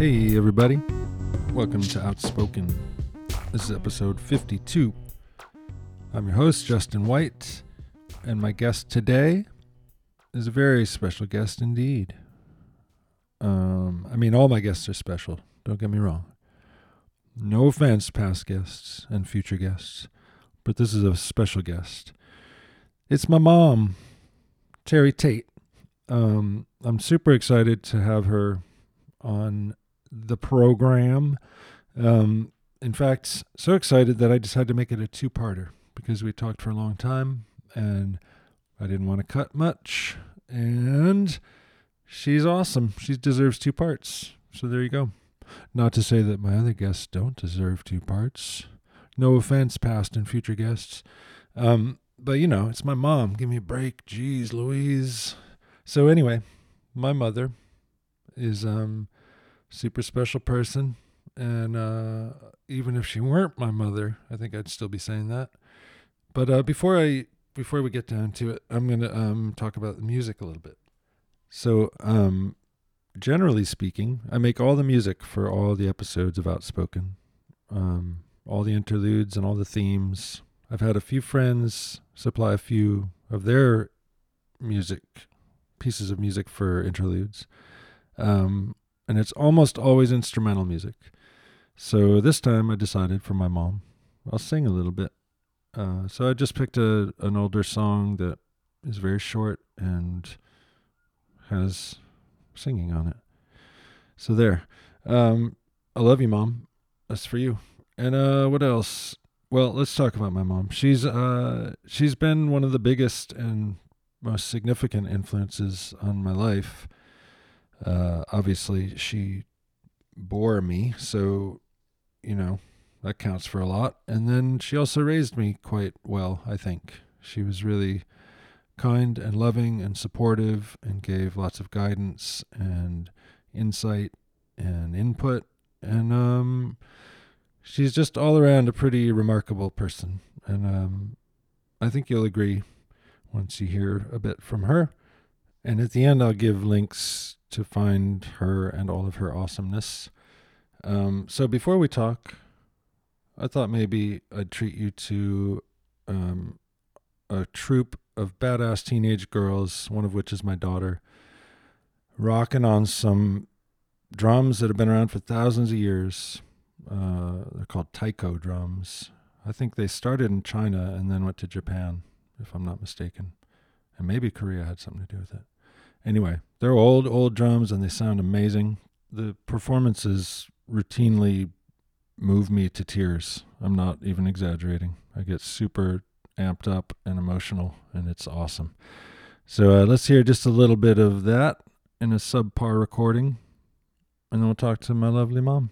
Hey everybody, welcome to Outspoken. This is episode 52. I'm your host, Justin White, and my guest today is a very special guest indeed. I mean, all my guests are special, don't get me wrong. No offense, past guests and future guests, but this is a special guest. It's my mom, Terry Tate. I'm super excited to have her on the program. In fact, so excited that I decided to make it a two-parter because we talked for a long time and I didn't want to cut much. And she's awesome. She deserves two parts. So there you go. Not to say that my other guests don't deserve two parts. No offense, past and future guests. But you know, it's my mom. Give me a break. Jeez Louise. So anyway, my mother is super special person, and even if she weren't my mother, I think I'd still be saying that. But before we get down to it, I'm gonna talk about the music a little bit. So generally speaking, I make all the music for all the episodes of Outspoken, all the interludes and all the themes. I've had a few friends supply a few of their music, pieces of music for interludes. And it's almost always instrumental music. So this time I decided for my mom, I'll sing a little bit. So I just picked an older song that is very short and has singing on it. So there. I love you, Mom. That's for you. And what else? Well, let's talk about my mom. She's been one of the biggest and most significant influences on my life. Obviously she bore me, so, you know, that counts for a lot. And then she also raised me quite well, I think. She was really kind and loving and supportive and gave lots of guidance and insight and input. And, she's just all around a pretty remarkable person. And, I think you'll agree once you hear a bit from her. And at the end, I'll give links to find her and all of her awesomeness. So before we talk, I thought maybe I'd treat you to a troupe of badass teenage girls, one of which is my daughter, rocking on some drums that have been around for thousands of years. They're called taiko drums. I think they started in China and then went to Japan, if I'm not mistaken. And maybe Korea had something to do with it. Anyway, they're old drums and they sound amazing. The performances routinely move me to tears. I'm not even exaggerating. I get super amped up and emotional, and it's awesome. So let's hear just a little bit of that in a subpar recording, and then we'll talk to my lovely mom.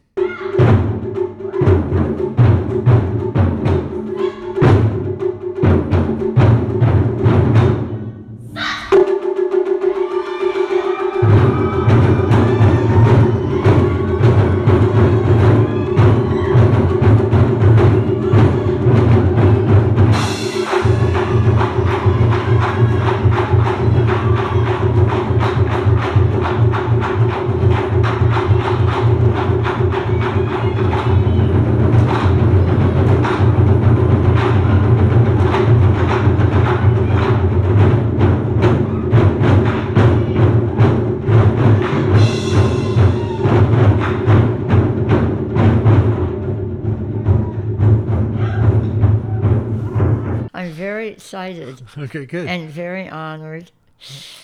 Excited. Okay, good. And very honored.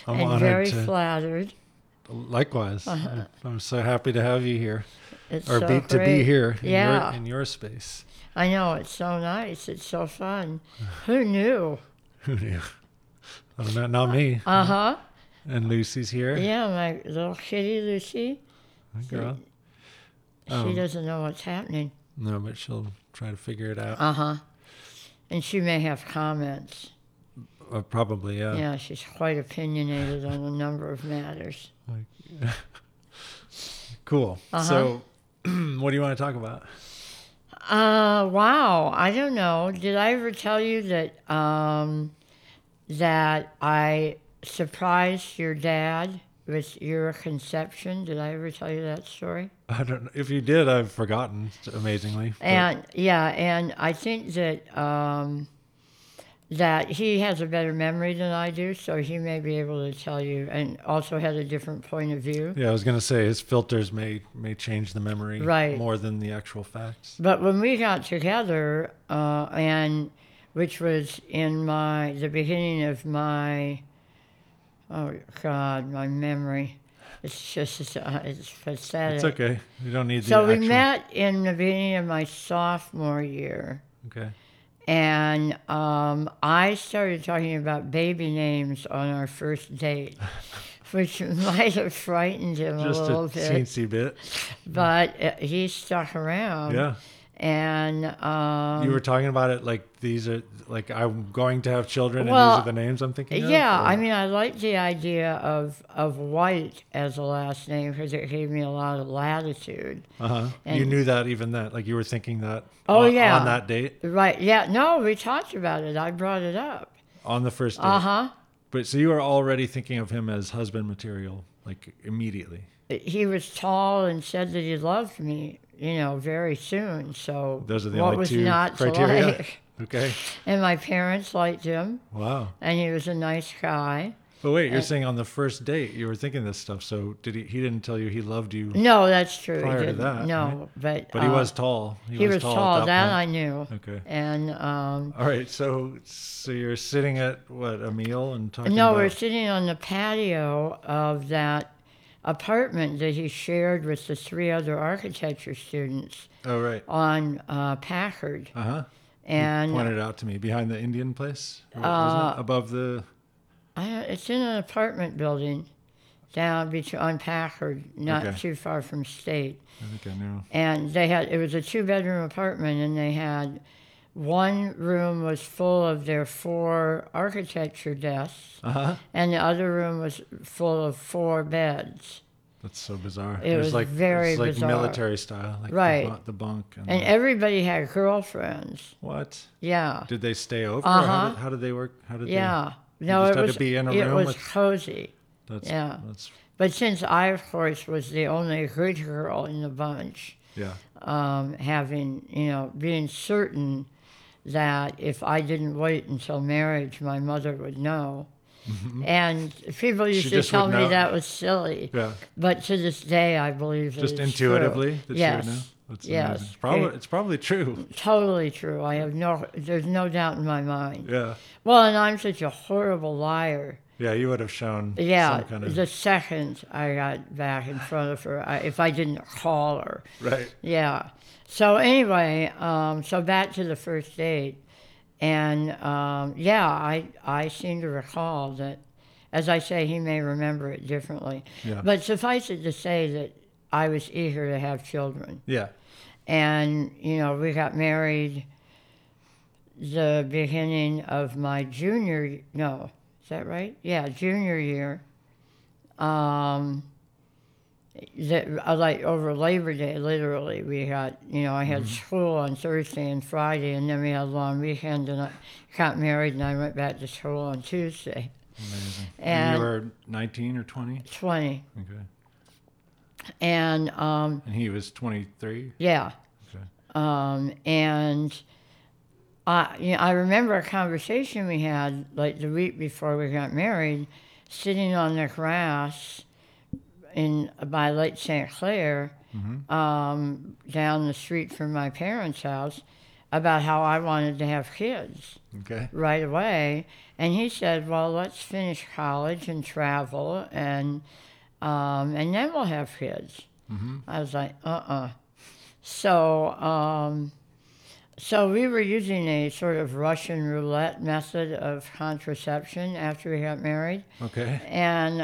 I'm honored. And very flattered. Likewise. Uh-huh. I'm so happy to have you here. It's so great. To be here in your space. I know. It's so nice. It's so fun. Who knew? Who knew? Not me. Uh-huh. And Lucy's here. Yeah, my little kitty Lucy. Good girl. She doesn't know what's happening. No, but she'll try to figure it out. Uh-huh. And she may have comments. Probably, yeah. Yeah, she's quite opinionated on a number of matters. Cool. Uh-huh. So, what do you want to talk about? Wow, I don't know. Did I ever tell you that that I surprised your dad? with your conception. Did I ever tell you that story? I don't know. If you did, I've forgotten, amazingly. And yeah, and I think that that he has a better memory than I do, so he may be able to tell you, and also has a different point of view. Yeah, I was going to say his filters may change the memory more than the actual facts. But when we got together, and which was in the beginning of my, oh God, my memory. It's just, it's pathetic. It's okay. We don't need the So actual... we met in the beginning of my sophomore year. Okay. And I started talking about baby names on our first date, which might have frightened him just a little bit. Just a teensy bit. But he stuck around. Yeah. And you were talking about it like these are like I'm going to have children, and these are the names I'm thinking of? Yeah, I mean, I like the idea of White as a last name because it gave me a lot of latitude. Uh-huh. And you knew that, even that, like you were thinking that on that date? Right, yeah. No, we talked about it. I brought it up. On the first date? Uh-huh. But so you were already thinking of him as husband material, like immediately? He was tall and said that he loved me, you know, very soon. So those are the only two criteria. Like. Okay. And my parents liked him. Wow. And he was a nice guy. But wait, you're saying on the first date you were thinking this stuff. So did he? He didn't tell you he loved you. No, that's true. Prior to that. No, right? But he was tall. He was tall. That I knew. Okay. And all right. So you're sitting at what, a meal and talking? No, we're sitting on the patio of that apartment that he shared with the three other architecture students. Oh, right. On Packard. Uh-huh. And you pointed it out to me, behind the Indian place, wasn't it? Above the... it's in an apartment building down on Packard, not too far from State. I think I know. And they had, it was a two-bedroom apartment, and they had one room was full of their four architecture desks, uh-huh, and the other room was full of four beds. That's so bizarre. It was very bizarre. Like military style. Like the bunk. And everybody had girlfriends. What? Yeah. Did they stay over? Uh-huh. How did they work? How did they? No, it was, be in a room it was cozy. But since I, of course, was the only good girl in the bunch, having, you know, being certain that if I didn't wait until marriage, my mother would know. Mm-hmm. And people used to tell me that was silly. Yeah. But to this day, I believe it's true. Just intuitively? Yes. Yes. It's probably true. Totally true. There's no doubt in my mind. Yeah. Well, and I'm such a horrible liar. Yeah, you would have shown some kind of... the second I got back in front of her, if I didn't call her. Right. Yeah. So anyway, so back to the first date. And, I seem to recall that, as I say, he may remember it differently. Yeah. But suffice it to say that I was eager to have children. Yeah. And, you know, we got married the beginning of my is that right? Yeah, junior year, over Labor Day, literally, we got, you know, I had school on Thursday and Friday, and then we had a long weekend, and I got married, and I went back to school on Tuesday. Amazing. And you were 19 or 20? 20. Okay. And he was 23? Yeah. Okay. I remember a conversation we had like the week before we got married, sitting on the grass by Lake Saint Clair, down the street from my parents' house, about how I wanted to have kids right away. And he said, well, let's finish college and travel, and then we'll have kids. Mm-hmm. I was like, uh-uh. So we were using a sort of Russian roulette method of contraception after we got married. Okay. And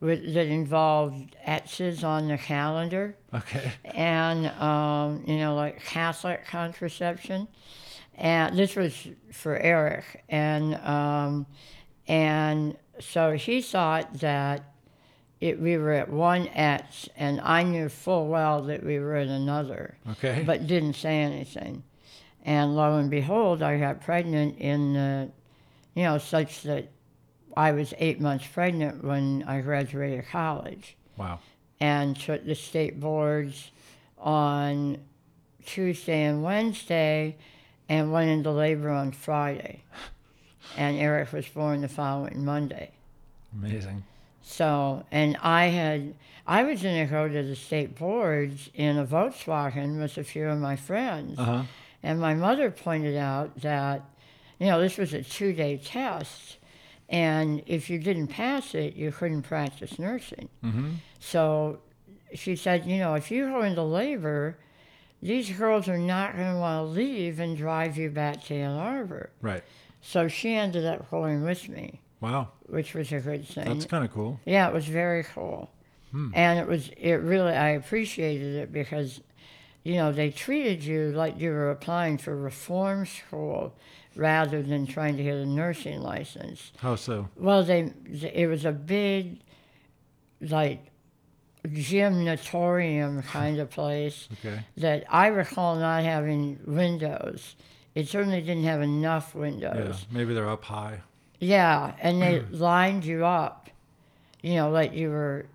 that involved X's on the calendar. Okay. And, you know, like Catholic contraception. And this was for Eric. And so he thought that we were at one X, and I knew full well that we were at another, but didn't say anything. And lo and behold, I got pregnant such that I was 8 months pregnant when I graduated college. Wow. And took the state boards on Tuesday and Wednesday and went into labor on Friday. And Eric was born the following Monday. Amazing. So, and I was going to go to the state boards in a Volkswagen with a few of my friends. Uh-huh. And my mother pointed out that, you know, this was a 2-day test. And if you didn't pass it, you couldn't practice nursing. Mm-hmm. So she said, you know, if you go into labor, these girls are not going to want to leave and drive you back to Ann Arbor. Right. So she ended up going with me. Wow. Which was a good thing. That's kind of cool. Yeah, it was very cool. Hmm. And I appreciated it because, you know, they treated you like you were applying for reform school rather than trying to get a nursing license. How so? Well, it was a big, like, gymnatorium kind of place that I recall not having windows. It certainly didn't have enough windows. Yeah, maybe they're up high. Yeah, and they lined you up, you know, like you were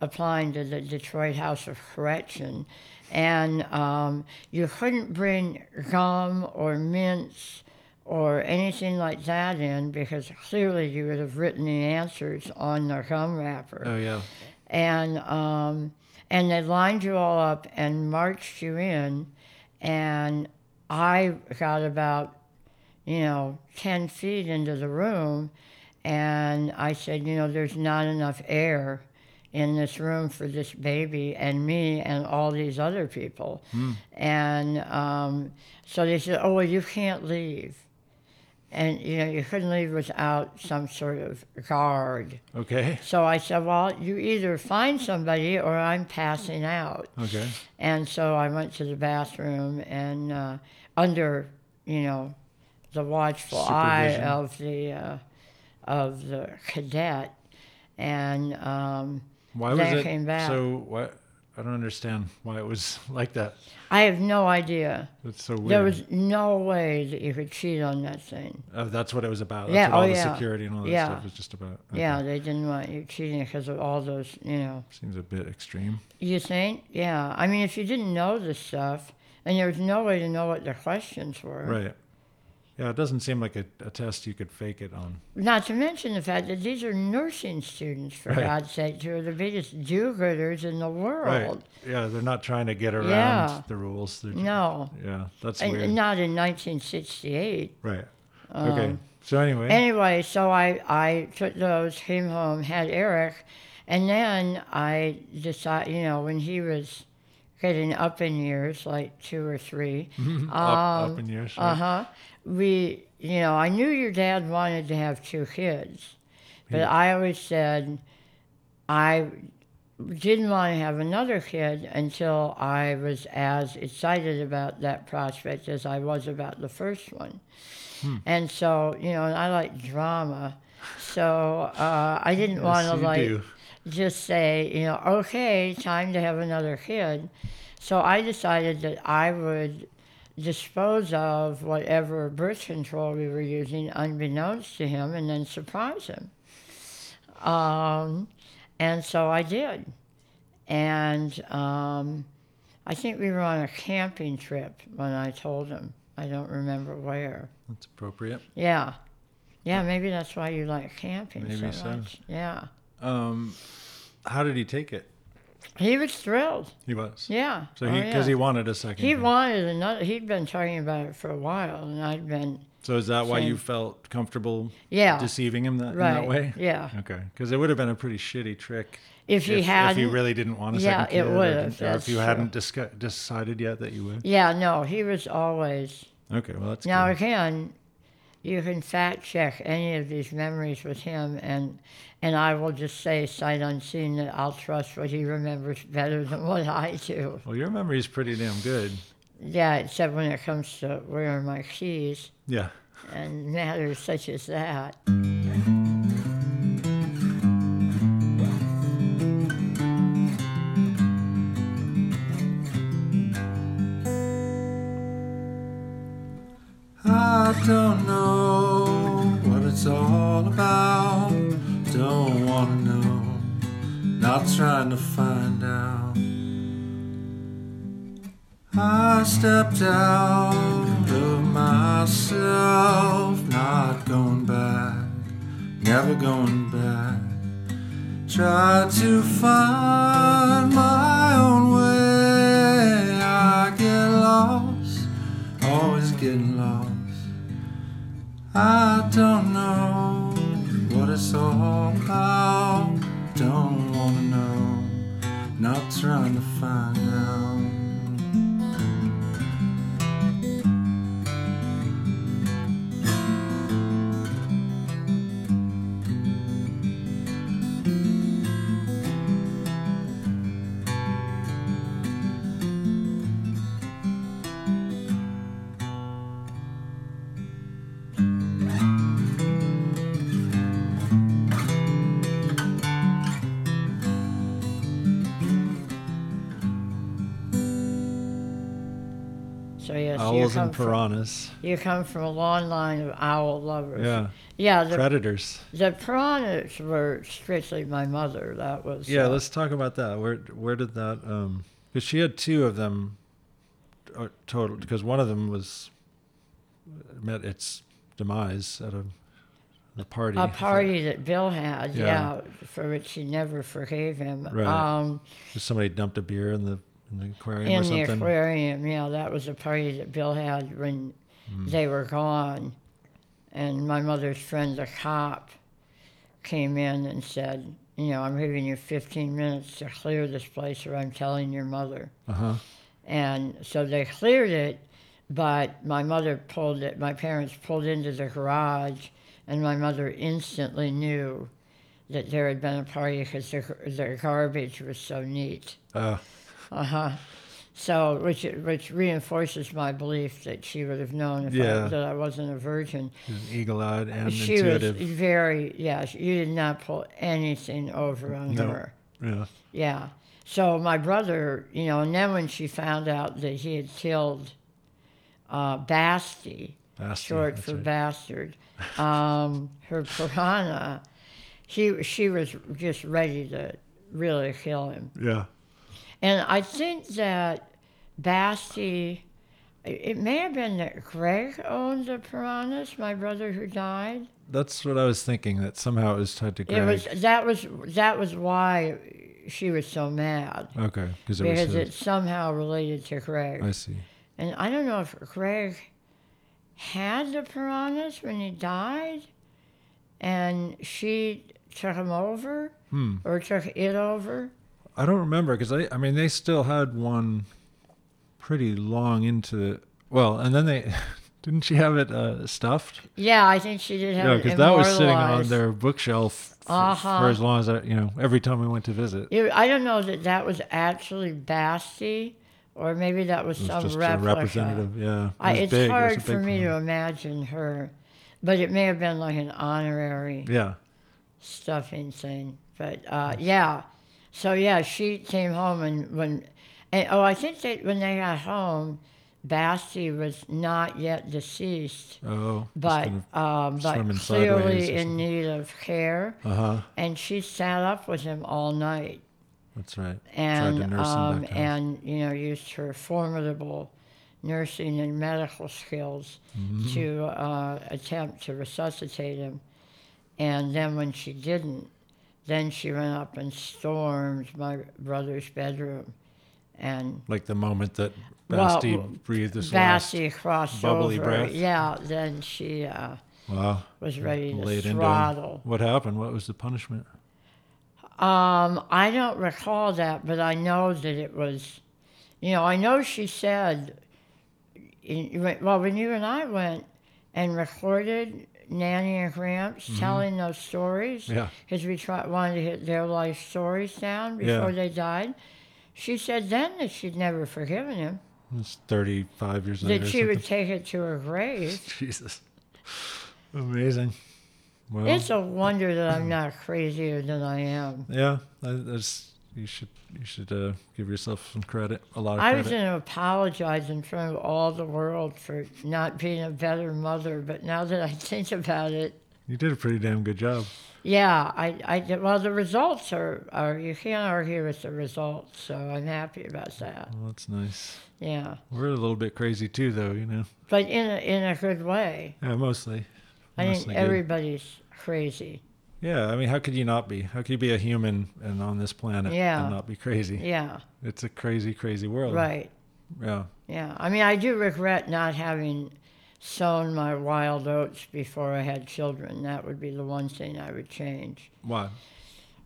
applying to the Detroit House of Correction. And you couldn't bring gum or mints or anything like that in because clearly you would have written the answers on the gum wrapper. Oh, yeah. And they lined you all up and marched you in, and I got about, you know, 10 feet into the room, and I said, you know, there's not enough air in this room for this baby and me and all these other people. Mm. And so they said, oh, well, you can't leave. And, you know, you couldn't leave without some sort of guard. Okay. So I said, well, you either find somebody or I'm passing out. Okay. And so I went to the bathroom and under, you know, the watchful eye of the cadet. And why was it came back. So what? I don't understand why it was like that. I have no idea. That's so weird. There was no way that you could cheat on that thing. Oh, that's what it was about. That's yeah. What all the security and all that stuff was just about. Okay. Yeah, they didn't want you cheating because of all those, you know. Seems a bit extreme. You think? Yeah. I mean, if you didn't know this stuff, and there was no way to know what the questions were. Right. Yeah, it doesn't seem like a test you could fake it on. Not to mention the fact that these are nursing students, for God's sake, who are the biggest do-gooders in the world. Right. Yeah, they're not trying to get around the rules. They're Yeah, that's weird. And not in 1968. Right. Okay. So anyway. Anyway, so I took those, came home, had Eric, and then I decided, you know, when he was getting up in years, like 2 or 3. Up in years. Right? Uh-huh. We, you know, I knew your dad wanted to have 2 kids, but I always said I didn't want to have another kid until I was as excited about that prospect as I was about the first one. Hmm. And so, you know, and I like drama, so I didn't want to just say, you know, okay, time to have another kid. So I decided that I would dispose of whatever birth control we were using unbeknownst to him and then surprise him. And so I did. And I think we were on a camping trip when I told him. I don't remember where. That's appropriate. Yeah. Yeah, maybe that's why you like camping so much. Yeah. How did he take it? He was thrilled. He was? Yeah. So he wanted a second. He wanted another. He'd been talking about it for a while, and I'd been... So is that why you felt comfortable deceiving him in that way? Yeah. Okay. Because it would have been a pretty shitty trick if he really didn't want a second kid. Yeah, it would have. Or if you hadn't decided yet that you would. Yeah, no, he was always... Okay, well, that's Now, again, you can fact-check any of these memories with him, and I will just say, sight unseen, that I'll trust what he remembers better than what I do. Well, your memory is pretty damn good. Yeah, except when it comes to where are my keys. Yeah. And matters such as that. I don't know what it's all about. out trying to find out. I stepped out of myself, not going back, never going back. Tried to find my own way. I get lost, always getting lost. I don't know what it's all about. Don't wanna know, not trying to find out. Owls and piranhas. You come from a long line of owl lovers. Yeah. The predators. The piranhas were strictly my mother. That was. Yeah, let's talk about that. Where did that? Because she had two of them, total. Because one of them was met its demise at a party. A party that Bill had. Yeah. For which she never forgave him. Right. Somebody dumped a beer in the. In the aquarium, yeah. That was a party that Bill had when they were gone. And my mother's friend, the cop, came in and said, I'm giving you 15 minutes to clear this place or I'm telling your mother. Uh-huh. And so they cleared it, but my parents pulled into the garage, and my mother instantly knew that there had been a party because the garbage was so neat. So, which reinforces my belief that she would have known that I wasn't a virgin. She was eagle-eyed and intuitive. She was you did not pull anything over on her. Yeah. Yeah. So my brother, and then when she found out that he had killed Basti, short for bastard, her piranha, she was just ready to really kill him. Yeah. And I think that Basti, it may have been that Craig owned the piranhas, my brother who died. That's what I was thinking, that somehow it was tied to Craig. That was why she was so mad. Okay. Because it somehow related to Craig. I see. And I don't know if Craig had the piranhas when he died, and she took him over, or took it over. I don't remember, because they still had one pretty long into, and then they, didn't she have it stuffed? Yeah, I think she did have it immortalized. Yeah, because that was sitting on their bookshelf for as long as, every time we went to visit. I don't know that was actually Basti, or maybe that was some just replica. A representative, yeah. It's hard for me to imagine her, but it may have been like an honorary stuffing thing. But, yeah. So, she came home, I think that when they got home, Basti was not yet deceased, but clearly in need of care. Uh-huh. And she sat up with him all night. That's right. And tried to nurse him back used her formidable nursing and medical skills to attempt to resuscitate him. And then when she didn't, then she went up and stormed my brother's bedroom, and like the moment that Basti breathed this last bubbly breath. Yeah, then she was ready to throttle. What happened? What was the punishment? I don't recall that, but I know that it was. I know she said. When you and I went and recorded Nanny and Gramps telling those stories, because we wanted to hit their life stories down before they died. She said then that she'd never forgiven him. It's 35 years later. That she would take it to her grave. Jesus. Amazing. Well, it's a wonder that I'm not crazier than I am. Yeah, you should give yourself some credit, a lot of credit. I was going to apologize in front of all the world for not being a better mother, but now that I think about it, You did a pretty damn good job. Yeah, I did. Well, the results are you can't argue with the results, so I'm happy about that. Well, that's nice. Yeah. We're a little bit crazy too, though, you know. But in a good way. Yeah, mostly. I think everybody's crazy. Yeah, I mean, how could you not be? How could you be a human and on this planet and not be crazy? Yeah. It's a crazy, crazy world. Right. Yeah. Yeah. I mean, I do regret not having sown my wild oats before I had children. That would be the one thing I would change. Why?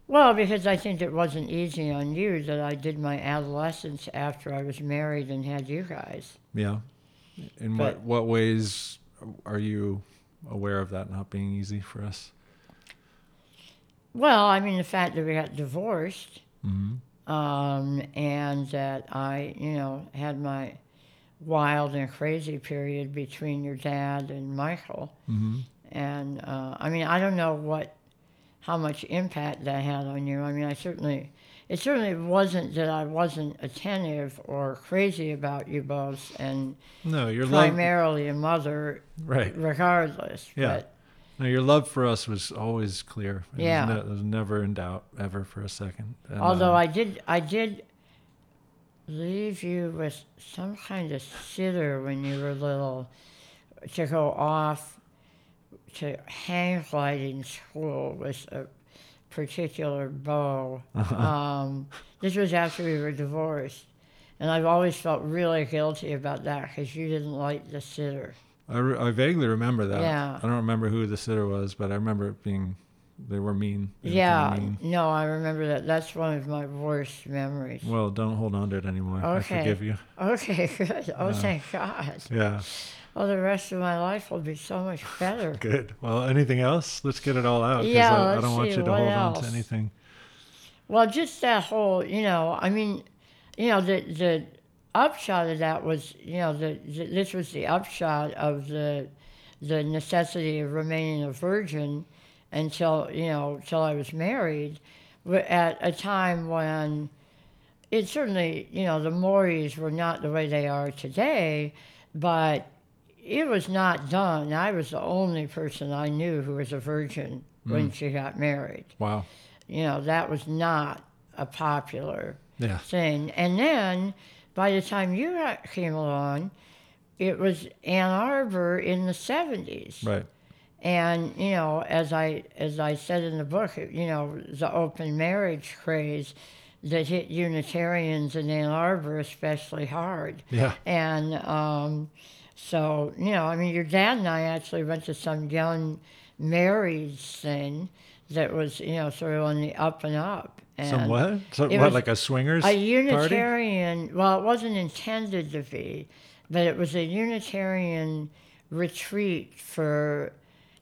Well, because I think it wasn't easy on you that I did my adolescence after I was married and had you guys. Yeah. In what ways are you aware of that not being easy for us? Well, I mean, the fact that we got divorced, mm-hmm. And that I, you know, had my wild and crazy period between your dad and Michael. Mm-hmm. And, I mean, I don't know how much impact that had on you. I mean, it certainly wasn't that I wasn't attentive or crazy about you both, and no, you're primarily a mother, right? Regardless. Yeah. But, no, your love for us was always clear. It was never in doubt, ever for a second. And, although I did leave you with some kind of sitter when you were little to go off to hang gliding school with a particular bow. Uh-huh. This was after we were divorced, and I've always felt really guilty about that because you didn't like the sitter. I vaguely remember that. Yeah. I don't remember who the sitter was, but I remember it being, they were mean. No, I remember that. That's one of my worst memories. Well, don't hold on to it anymore. Okay. I forgive you. Okay, good. Oh, thank God. Yeah. Oh, the rest of my life will be so much better. Good. Well, anything else? Let's get it all out. Yeah, I don't want you to hold on to anything. Well, just that whole, you know, I mean, you know, the upshot of that was, you know, this was the upshot of the necessity of remaining a virgin until I was married, at a time when it certainly, you know, the mores were not the way they are today, but it was not done. I was the only person I knew who was a virgin when she got married. Wow. You know, that was not a popular thing. And then by the time you came along, it was Ann Arbor in the 70s. Right. And, you know, as I said in the book, you know, the open marriage craze that hit Unitarians in Ann Arbor especially hard. Yeah. And so, you know, I mean, your dad and I actually went to some young married thing that was, you know, sort of on the up and up. And some what? So what, like a swingers party? A Unitarian, well, it wasn't intended to be, but it was a Unitarian retreat for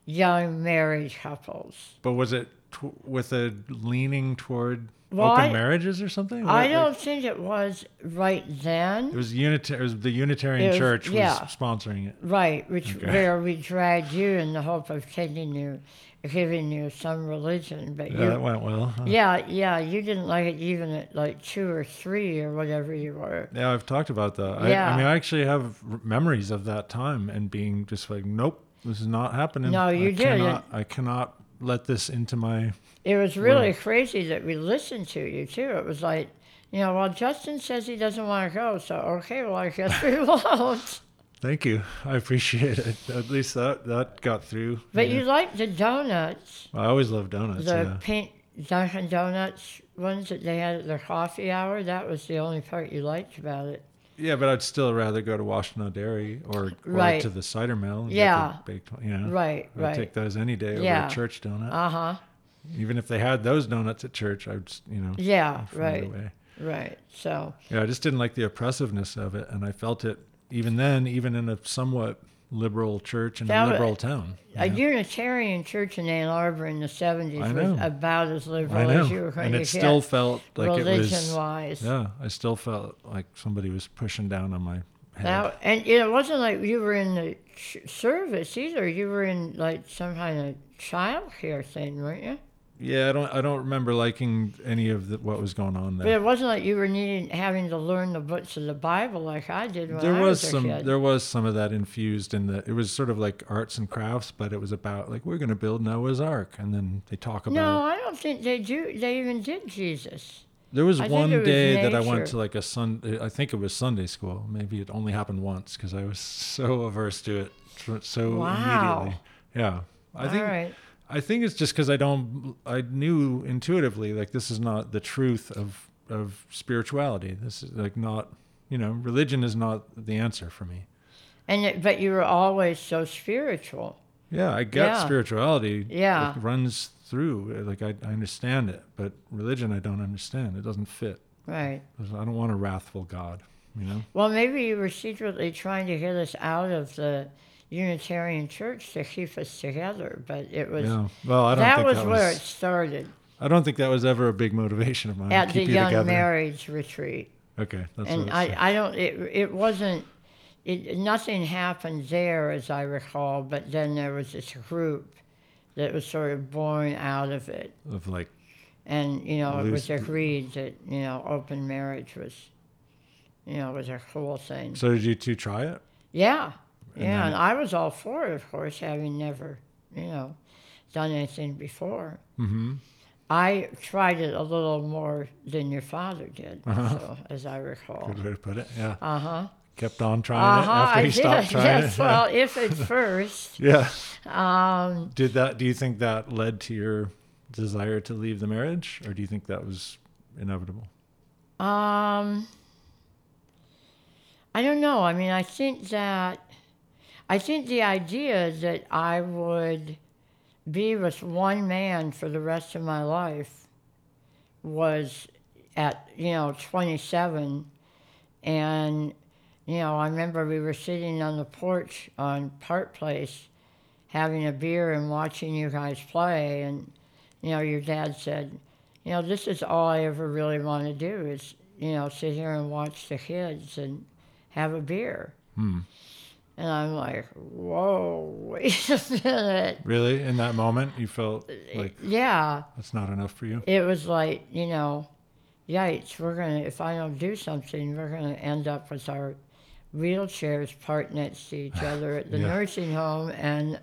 young married couples. But was it with a leaning toward open marriages or something? I don't think it was right then. It was, the Unitarian Church was sponsoring it. Right, where we dragged you in the hope of giving you some religion, but that went well. Huh? Yeah, you didn't like it even at like 2 or 3 or whatever you were. Yeah, I've talked about that. Yeah. I mean, I actually have memories of that time and being just like, nope, this is not happening. No, you did. I cannot let this into my. It was really crazy that we listened to you too. It was like, you know, well, Justin says he doesn't want to go, so okay, well, I guess we won't. Thank you. I appreciate it. At least that got through. But you like the donuts. I always loved donuts. The pink Dunkin' Donuts ones that they had at their coffee hour. That was the only part you liked about it. Yeah, but I'd still rather go to Washtenaw Dairy or to the cider mill. And get the baked, you know. Right, I'd take those any day over a church donut. Uh-huh. Even if they had those donuts at church, I'd, you know. Yeah, right. Right. So. Yeah, I just didn't like the oppressiveness of it, and I felt it. Even then, even in a somewhat liberal church in a liberal town. A Unitarian church in Ann Arbor in the 70s was about as liberal as you were going to get. And it still felt like religion-wise. Yeah, I still felt like somebody was pushing down on my head. And it wasn't like you were in the service either. You were in like some kind of child care thing, weren't you? Yeah, I don't remember liking any of what was going on there. But it wasn't like you were having to learn the books of the Bible like I did when I was a kid. There was some of that infused in it was sort of like arts and crafts, but it was about like, we're going to build Noah's Ark, and then they talk about... No, I don't think they even did Jesus. There was one day that I went to like I think it was Sunday school. Maybe it only happened once because I was so averse to it immediately. Yeah. I think it's just because I knew intuitively, like, this is not the truth of spirituality. This is like not, religion is not the answer for me. But you were always so spiritual. Yeah, I get spirituality. Yeah. It runs through, like, I understand it, but religion I don't understand. It doesn't fit. Right. I don't want a wrathful God, Well, maybe you were secretly trying to get us out of the Unitarian Church to keep us together, but it was... Yeah. Well, I don't think that was where it started. I don't think that was ever a big motivation of mine. At the Young Marriage Retreat. Okay, that's what it was. And it wasn't... nothing happened there, as I recall, but then there was this group that was sort of born out of it. Of like... And, it was agreed that, open marriage was, was a cool thing. So did you two try it? Yeah. And I was all for it, of course, having never, done anything before. Mm-hmm. I tried it a little more than your father did, so, as I recall. Good way to put it, yeah. Uh-huh. Kept on trying it after he stopped trying it. Well, if at first. Yeah. Do you think that led to your desire to leave the marriage, or do you think that was inevitable? I don't know. I mean, I think the idea that I would be with one man for the rest of my life was at, 27. And, I remember we were sitting on the porch on Park Place having a beer and watching you guys play. And, your dad said, this is all I ever really want to do is, sit here and watch the kids and have a beer. Hmm. And I'm like, whoa, wait a minute. Really? In that moment, you felt like, yeah, that's not enough for you? It was like, yikes, if I don't do something, we're going to end up with our wheelchairs parked next to each other at the nursing home, and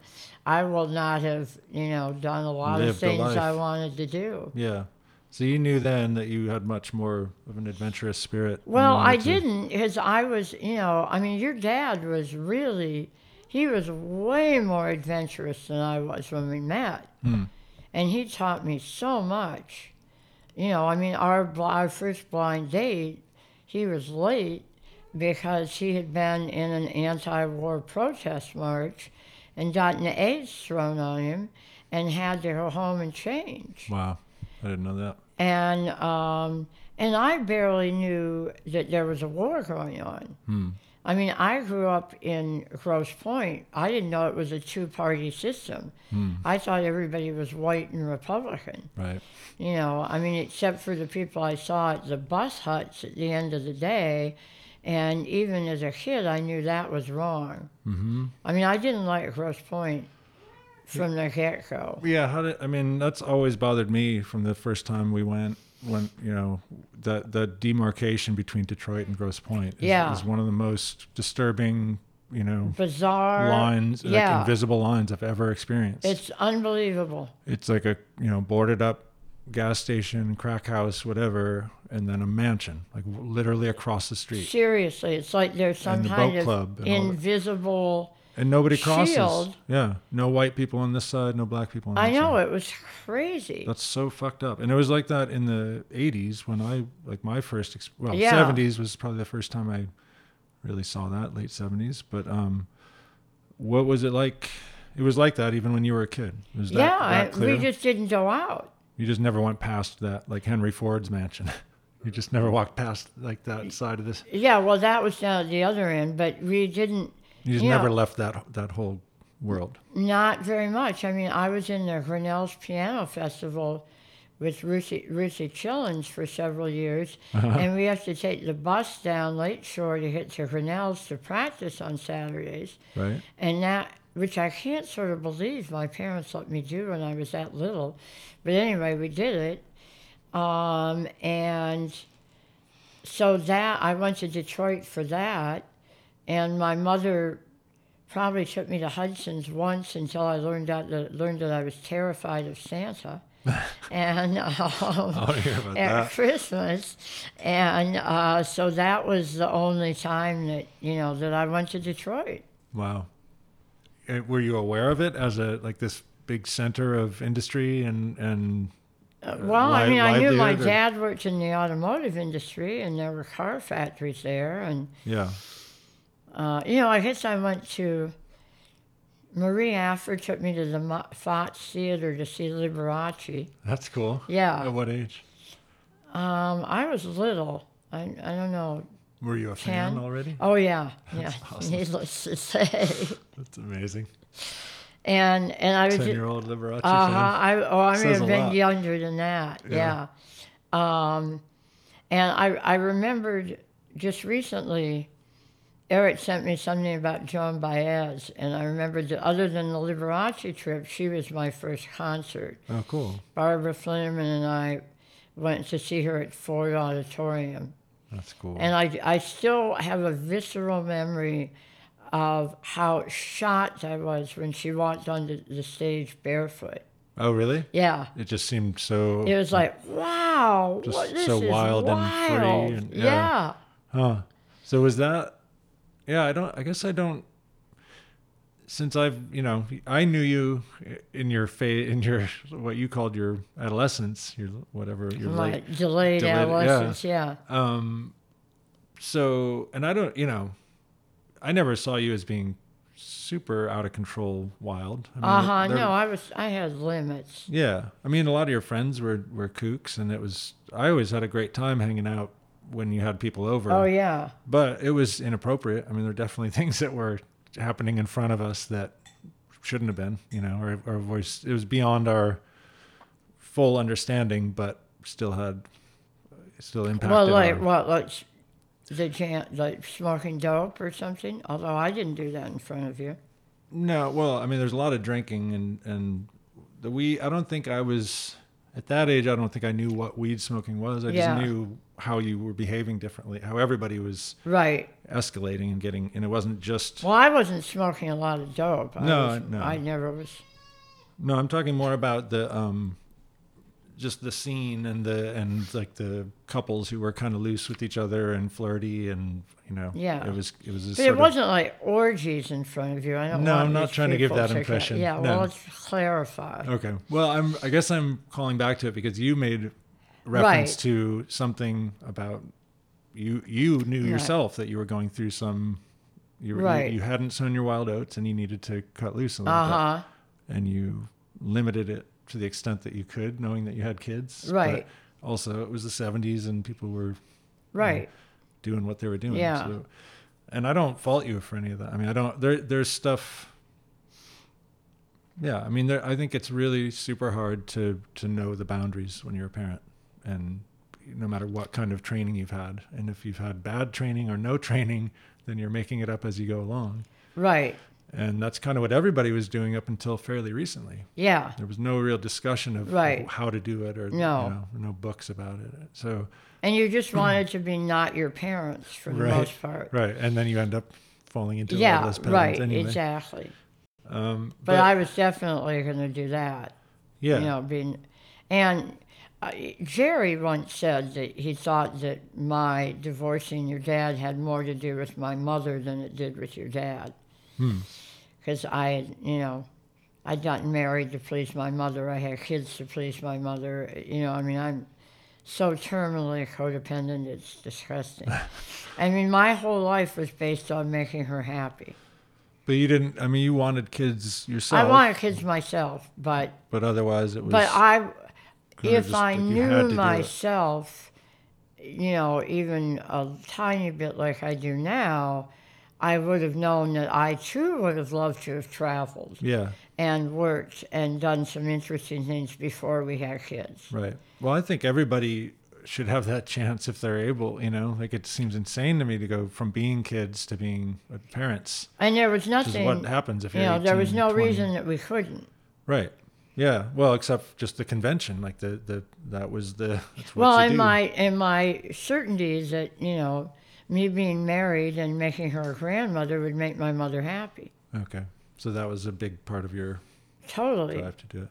I will not have, done a lot of things I wanted to do. Yeah. So you knew then that you had much more of an adventurous spirit. Well, I didn't, because I was, your dad was really, he was way more adventurous than I was when we met. Mm. And he taught me so much. Our first blind date, he was late because he had been in an anti-war protest march and gotten AIDS thrown on him and had to go home and change. Wow. I didn't know that. And I barely knew that there was a war going on. Hmm. I mean, I grew up in Grosse Pointe. I didn't know it was a two-party system. Hmm. I thought everybody was white and Republican. Right. Except for the people I saw at the bus huts at the end of the day. And even as a kid, I knew that was wrong. Mm-hmm. I didn't like Grosse Pointe from the get-go. Yeah, that's always bothered me from the first time we went, when, the demarcation between Detroit and Grosse Pointe is one of the most disturbing, bizarre lines, like invisible lines I've ever experienced. It's unbelievable. It's like a, boarded up gas station, crack house, whatever, and then a mansion, like literally across the street. Seriously, it's like there's some kind of invisible... And nobody crosses. Shield. Yeah. No white people on this side, no black people on that side. I know, it was crazy. That's so fucked up. And it was like that in the 80s when my first, 70s was probably the first time I really saw that, late 70s. But what was it like? It was like that even when you were a kid. Was that, that clear? We just didn't go out. You just never went past that, like Henry Ford's mansion. You just never walked past like that side of this. Yeah, well, that was down at the other end, but we didn't. You just never left that whole world. Not very much. I was in the Hornells Piano Festival with Ruthie Chillens for several years, and we used to take the bus down Lake Shore to hit to Hornells to practice on Saturdays. Right. And that which I can't sort of believe my parents let me do when I was that little. But anyway, we did it. And so that, I went to Detroit for that, and my mother probably took me to Hudson's once until I learned that I was terrified of Santa. And at Christmas, and so that was the only time that, you know, that I went to Detroit. Wow. Were you aware of it as a, like, this big center of industry and I knew my dad worked in the automotive industry, and there were car factories there, and I guess I went to. Marie Affer took me to the Fox Theater to see Liberace. That's cool. Yeah. At what age? I was little. I don't know. Were you a 10? Fan already? Oh, yeah. That's awesome. Needless to say. That's amazing. And I was 10-year-old Liberace fan. I may have been younger than that. Yeah. And I remembered just recently, Eric sent me something about Joan Baez, and I remembered that other than the Liberace trip, she was my first concert. Oh, cool. Barbara Flinnerman and I went to see her at Ford Auditorium. That's cool. And I still have a visceral memory of how shocked I was when she walked onto the stage barefoot. Oh, really? Yeah. It just seemed so... It was like, wow, this so wild and free. And, yeah. Huh. So was that... Yeah, I guess since I knew you in your what you called your adolescence, delayed adolescence, yeah. So, and I don't, I never saw you as being super out of control wild. I mean, no, I had limits. Yeah. I mean, a lot of your friends were kooks, and I always had a great time hanging out when you had people over. Oh, yeah. But it was inappropriate. I mean, there were definitely things that were happening in front of us that shouldn't have been, or voice. It was beyond our full understanding, but still impacted. Well, like smoking dope or something? Although I didn't do that in front of you. No, well, I mean, there's a lot of drinking and the weed. I don't think I was... At that age, I don't think I knew what weed smoking was. I just knew how you were behaving differently, how everybody was escalating and getting, and it wasn't just... Well, I wasn't smoking a lot of dope. I never was. No, I'm talking more about the, just the scene and like the couples who were kind of loose with each other and flirty and, it wasn't like orgies in front of you. I'm not trying to give that impression. Yeah, well, let's clarify. Okay. Well, I guess I'm calling back to it because you made reference to something about you knew yourself that you were going through some, you hadn't sown your wild oats and you needed to cut loose a little bit, and you limited it to the extent that you could, knowing that you had kids. Right. But also, it was the 70s and people were... Right. Doing what they were doing. Yeah. So, and I don't fault you for any of that. I mean, there's stuff. Yeah. I mean, I think it's really super hard to know the boundaries when you're a parent, and no matter what kind of training you've had, and if you've had bad training or no training, then you're making it up as you go along. Right. And that's kind of what everybody was doing up until fairly recently. Yeah. There was no real discussion of how to do it, or no books about it. So. And you just wanted to be not your parents for the most part. Right. And then you end up falling into all those patterns anyway. Exactly. But I was definitely going to do that. Yeah. Jerry once said that he thought that my divorcing your dad had more to do with my mother than it did with your dad. Because I'd gotten married to please my mother. I had kids to please my mother. I'm so terminally codependent, it's disgusting. I mean, my whole life was based on making her happy. But you didn't, I mean, you wanted kids yourself. I wanted kids myself, but... But otherwise it was... But if I knew myself, even a tiny bit like I do now, I would have known that I too would have loved to have traveled and worked and done some interesting things before we had kids. Right. Well, I think everybody should have that chance if they're able, you know? Like, it seems insane to me to go from being kids to being parents. And there was nothing... Which is what happens if you're 18, there was no 20. Reason that we couldn't. Right. Yeah. Well, except just the convention. Like, that was the... That's what you do. My certainty is that, you know, me being married and making her a grandmother would make my mother happy. Okay. So that was a big part of your... Totally. Drive to do it.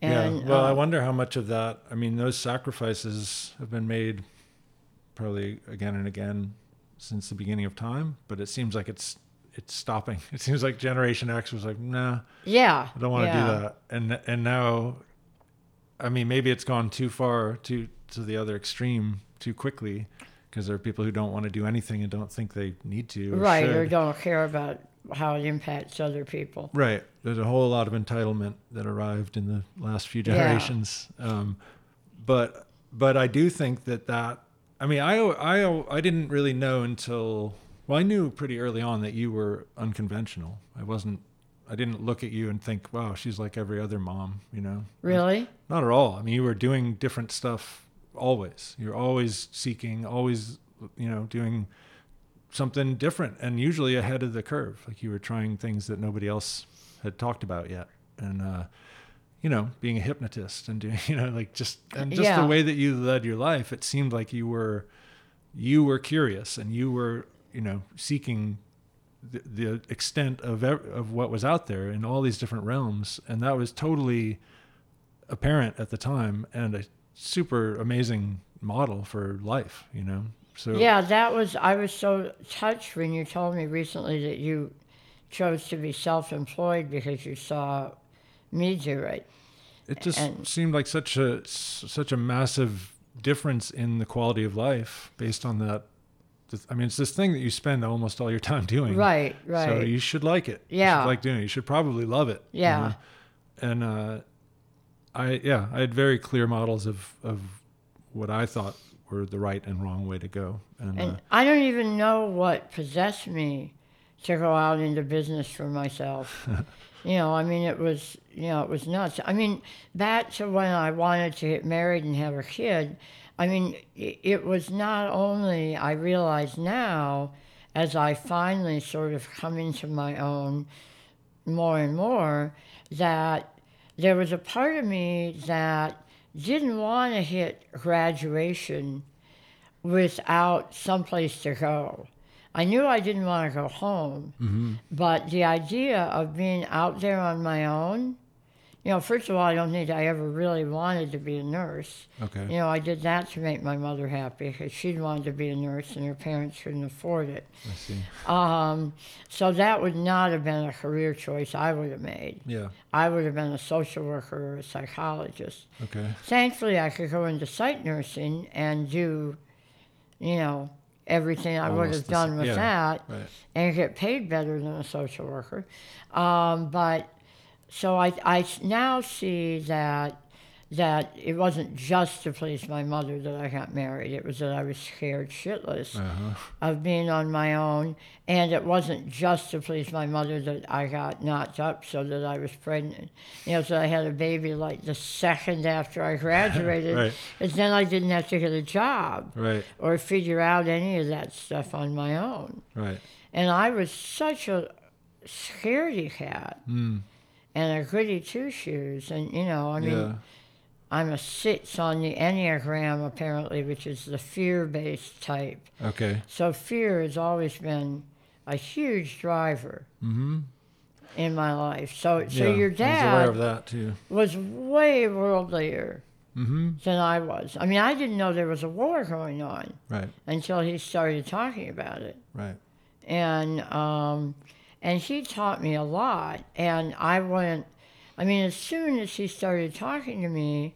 And, yeah, well, I wonder how much of that, I mean, those sacrifices have been made probably again and again since the beginning of time, but it seems like it's stopping. It seems like Generation X was like, nah, yeah, I don't want to do that. And now, I mean, maybe it's gone too far to the other extreme too quickly, because there are people who don't want to do anything and don't think they need to. Right, or don't care about how it impacts other people. Right. There's a whole lot of entitlement that arrived in the last few generations. Yeah. But I do think that, I mean, I didn't really know until, well, I knew pretty early on that you were unconventional. I didn't look at you and think, wow, she's like every other mom, you know? Really? Not at all. I mean, you were doing different stuff always. You're always seeking, always, you know, doing something different, and usually ahead of the curve. Like, you were trying things that nobody else had talked about yet. And, you know, being a hypnotist and doing, you know, like just the way that you led your life, it seemed like you were curious and you were, you know, seeking the extent of what was out there in all these different realms. And that was totally apparent at the time, and a super amazing model for life, you know? So, yeah, I was so touched when you told me recently that you chose to be self-employed because you saw me do it. It just seemed like such a massive difference in the quality of life based on that. I mean, it's this thing that you spend almost all your time doing. Right, right. So you should like it. Yeah. You should like doing it. You should probably love it. Yeah. And I had very clear models of what I thought were the right and wrong way to go. And I don't even know what possessed me to go out into business for myself. You know, I mean, it was nuts. I mean, back to when I wanted to get married and have a kid, I mean, it was not only, I realize now, as I finally sort of come into my own more and more, that there was a part of me that didn't want to hit graduation without someplace to go. I knew I didn't want to go home, mm-hmm. but the idea of being out there on my own, you know, first of all, I don't think I ever really wanted to be a nurse. Okay. You know, I did that to make my mother happy because she wanted to be a nurse and her parents couldn't afford it. I see. So that would not have been a career choice I would have made. Yeah. I would have been a social worker or a psychologist. Okay. Thankfully, I could go into psych nursing and do, you know, everything I would have done with that and get paid better than a social worker. So I now see that it wasn't just to please my mother that I got married. It was that I was scared shitless of being on my own. And it wasn't just to please my mother that I got knocked up so that I was pregnant. You know, so I had a baby like the second after I graduated. Right. And then I didn't have to get a job or figure out any of that stuff on my own. Right. And I was such a scaredy cat. Mm. And a goody two-shoes, and, you know, I mean, I'm a 6 on the Enneagram, apparently, which is the fear-based type. Okay. So fear has always been a huge driver in my life. So your dad was aware of that, too. Was way worldlier than I was. I mean, I didn't know there was a war going on until he started talking about it. Right. And he taught me a lot, and as soon as he started talking to me,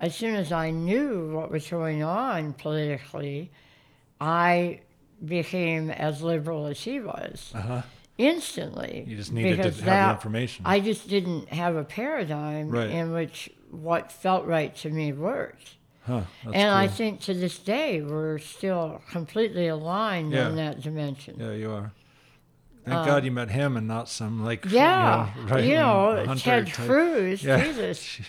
as soon as I knew what was going on politically, I became as liberal as he was instantly. You just needed to have the information. I just didn't have a paradigm in which what felt right to me worked. Huh, and cool. I think to this day, we're still completely aligned in that dimension. Yeah, you are. Thank God you met him and not some like Ted Cruz. Yeah. Jesus,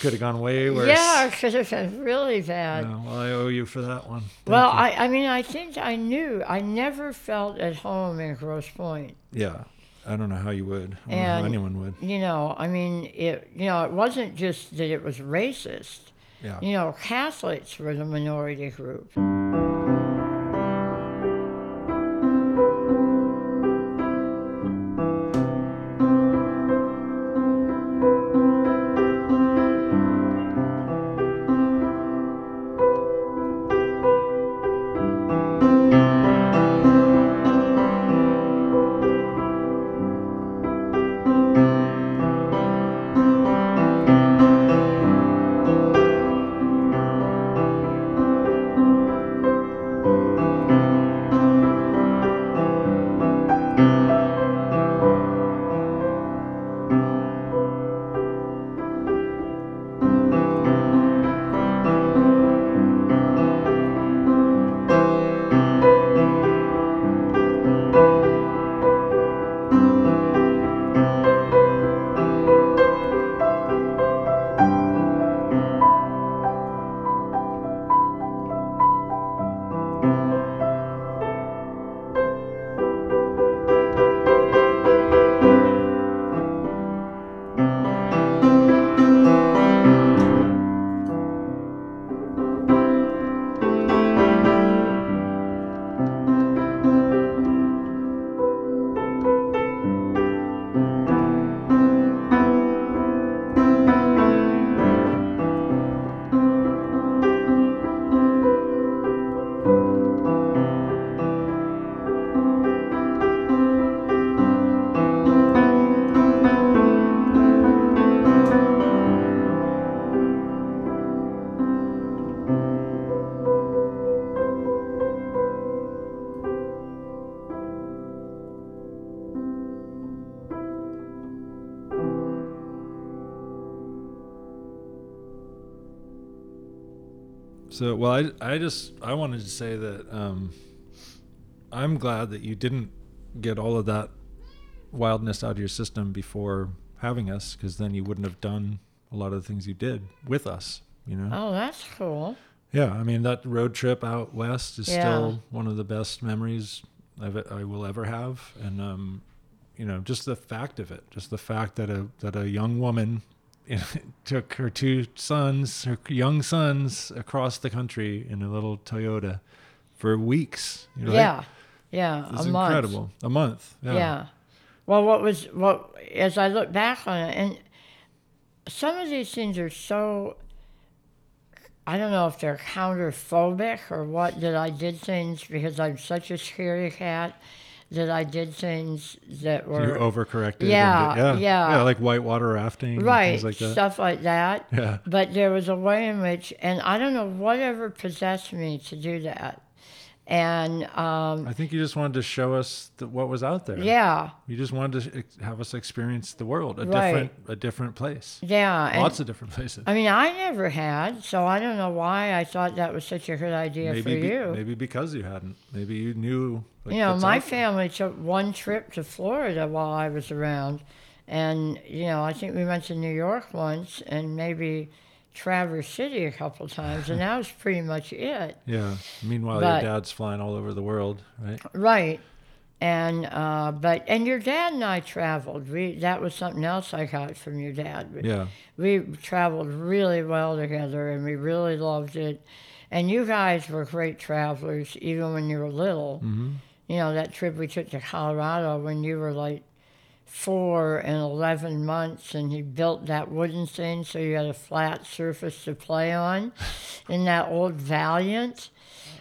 could have gone way worse. Yeah, it could have been really bad. No, well, I owe you for that one. Thank you. I mean, I think I knew. I never felt at home in Grosse Pointe. Yeah, I don't know how you would. I don't know how anyone would. You know, I mean, it. You know, it wasn't just that it was racist. Yeah. You know, Catholics were the minority group. So, well, I wanted to say that I'm glad that you didn't get all of that wildness out of your system before having us, because then you wouldn't have done a lot of the things you did with us, you know? Oh, that's cool. Yeah, I mean, that road trip out west is still one of the best memories I will ever have. And, you know, just the fact of it, just the fact that a young woman... It took her two sons, her young sons, across the country in a little Toyota for weeks. You know, right? Yeah, it's incredible. A month. Yeah. Well, as I look back on it, and some of these things are so, I don't know if they're counterphobic or what, that I did things because I'm such a scary cat. That I did things that were... You overcorrected. Yeah, like whitewater rafting. Right, and things like that. Stuff like that. Yeah. But there was a way in which... And I don't know whatever possessed me to do that. And... I think you just wanted to show us what was out there. Yeah. You just wanted to have us experience the world, a different place. Yeah. Lots of different places. I mean, I never had, so I don't know why I thought that was such a good idea for you. Maybe because you hadn't. Maybe you knew... Like, you know, my family took one trip to Florida while I was around. And, you know, I think we went to New York once and maybe Traverse City a couple times. And that was pretty much it. Yeah. Meanwhile, your dad's flying all over the world, right? Right. And but your dad and I traveled. That was something else I got from your dad. We traveled really well together and we really loved it. And you guys were great travelers, even when you were little. Mm-hmm. You know, that trip we took to Colorado when you were like 4 and 11 months, and he built that wooden thing so you had a flat surface to play on in that old Valiant.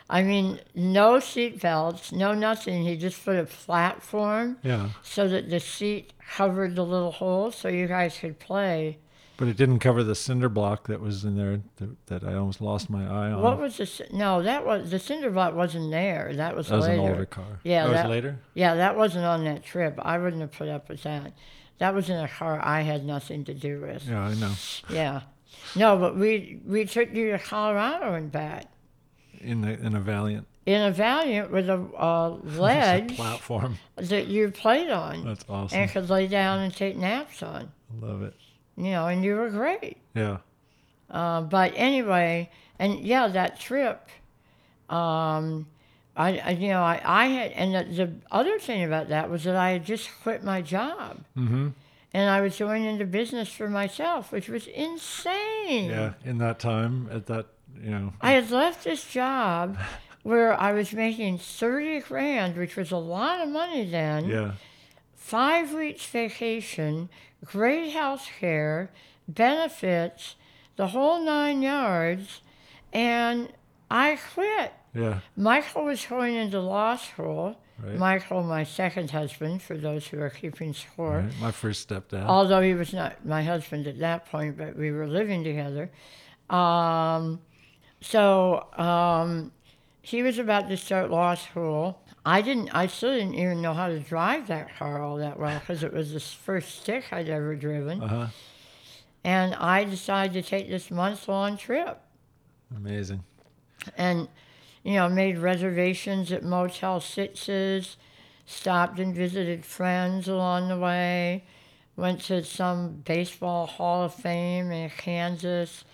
I mean, no seat belts, no nothing. He just put a platform so that the seat covered the little hole so you guys could play. But it didn't cover the cinder block that was in there that I almost lost my eye on. What was the... No, that was... The cinder block wasn't there. That was later. That was an older car. Yeah, that was later? Yeah, that wasn't on that trip. I wouldn't have put up with that. That was in a car I had nothing to do with. Yeah, I know. Yeah. No, but we took you to Colorado and back. In a Valiant. in a Valiant with a ledge. That's a platform that you played on. That's awesome. And could lay down and take naps on. I love it. You know, and you were great. Yeah. But anyway, and yeah, that trip, I had, and the other thing about that was that I had just quit my job. Mm-hmm. And I was going into business for myself, which was insane. Yeah, in that time, at that, you know. I had left this job where I was making $30,000, which was a lot of money then. Yeah. 5 weeks vacation, great health care, benefits, the whole 9 yards, and I quit. Yeah. Michael was going into law school. Right. Michael, my second husband, for those who are keeping score. Right. My first stepdad. Although he was not my husband at that point, but we were living together. He was about to start law school. I still didn't even know how to drive that car all that well because it was the first stick I'd ever driven. Uh-huh. And I decided to take this month-long trip. Amazing. And, you know, made reservations at Motel 6s, stopped and visited friends along the way, went to some baseball Hall of Fame in Kansas,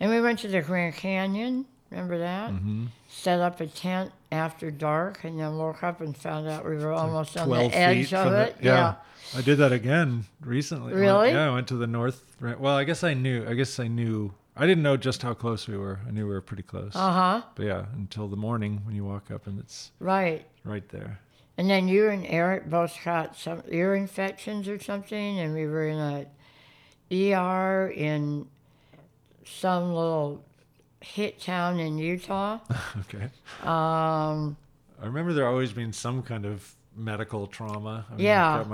and we went to the Grand Canyon, remember that? Mm-hmm. Set up a tent after dark and then woke up and found out we were almost on the edge of it. Yeah. I did that again recently. Really? I went to the north. Well, I guess I knew. I didn't know just how close we were. I knew we were pretty close. Uh-huh. But yeah, until the morning when you walk up and it's right there. And then you and Eric both got some ear infections or something, and we were in an ER in some little hit town in Utah. Okay. I remember there always being some kind of medical trauma. I got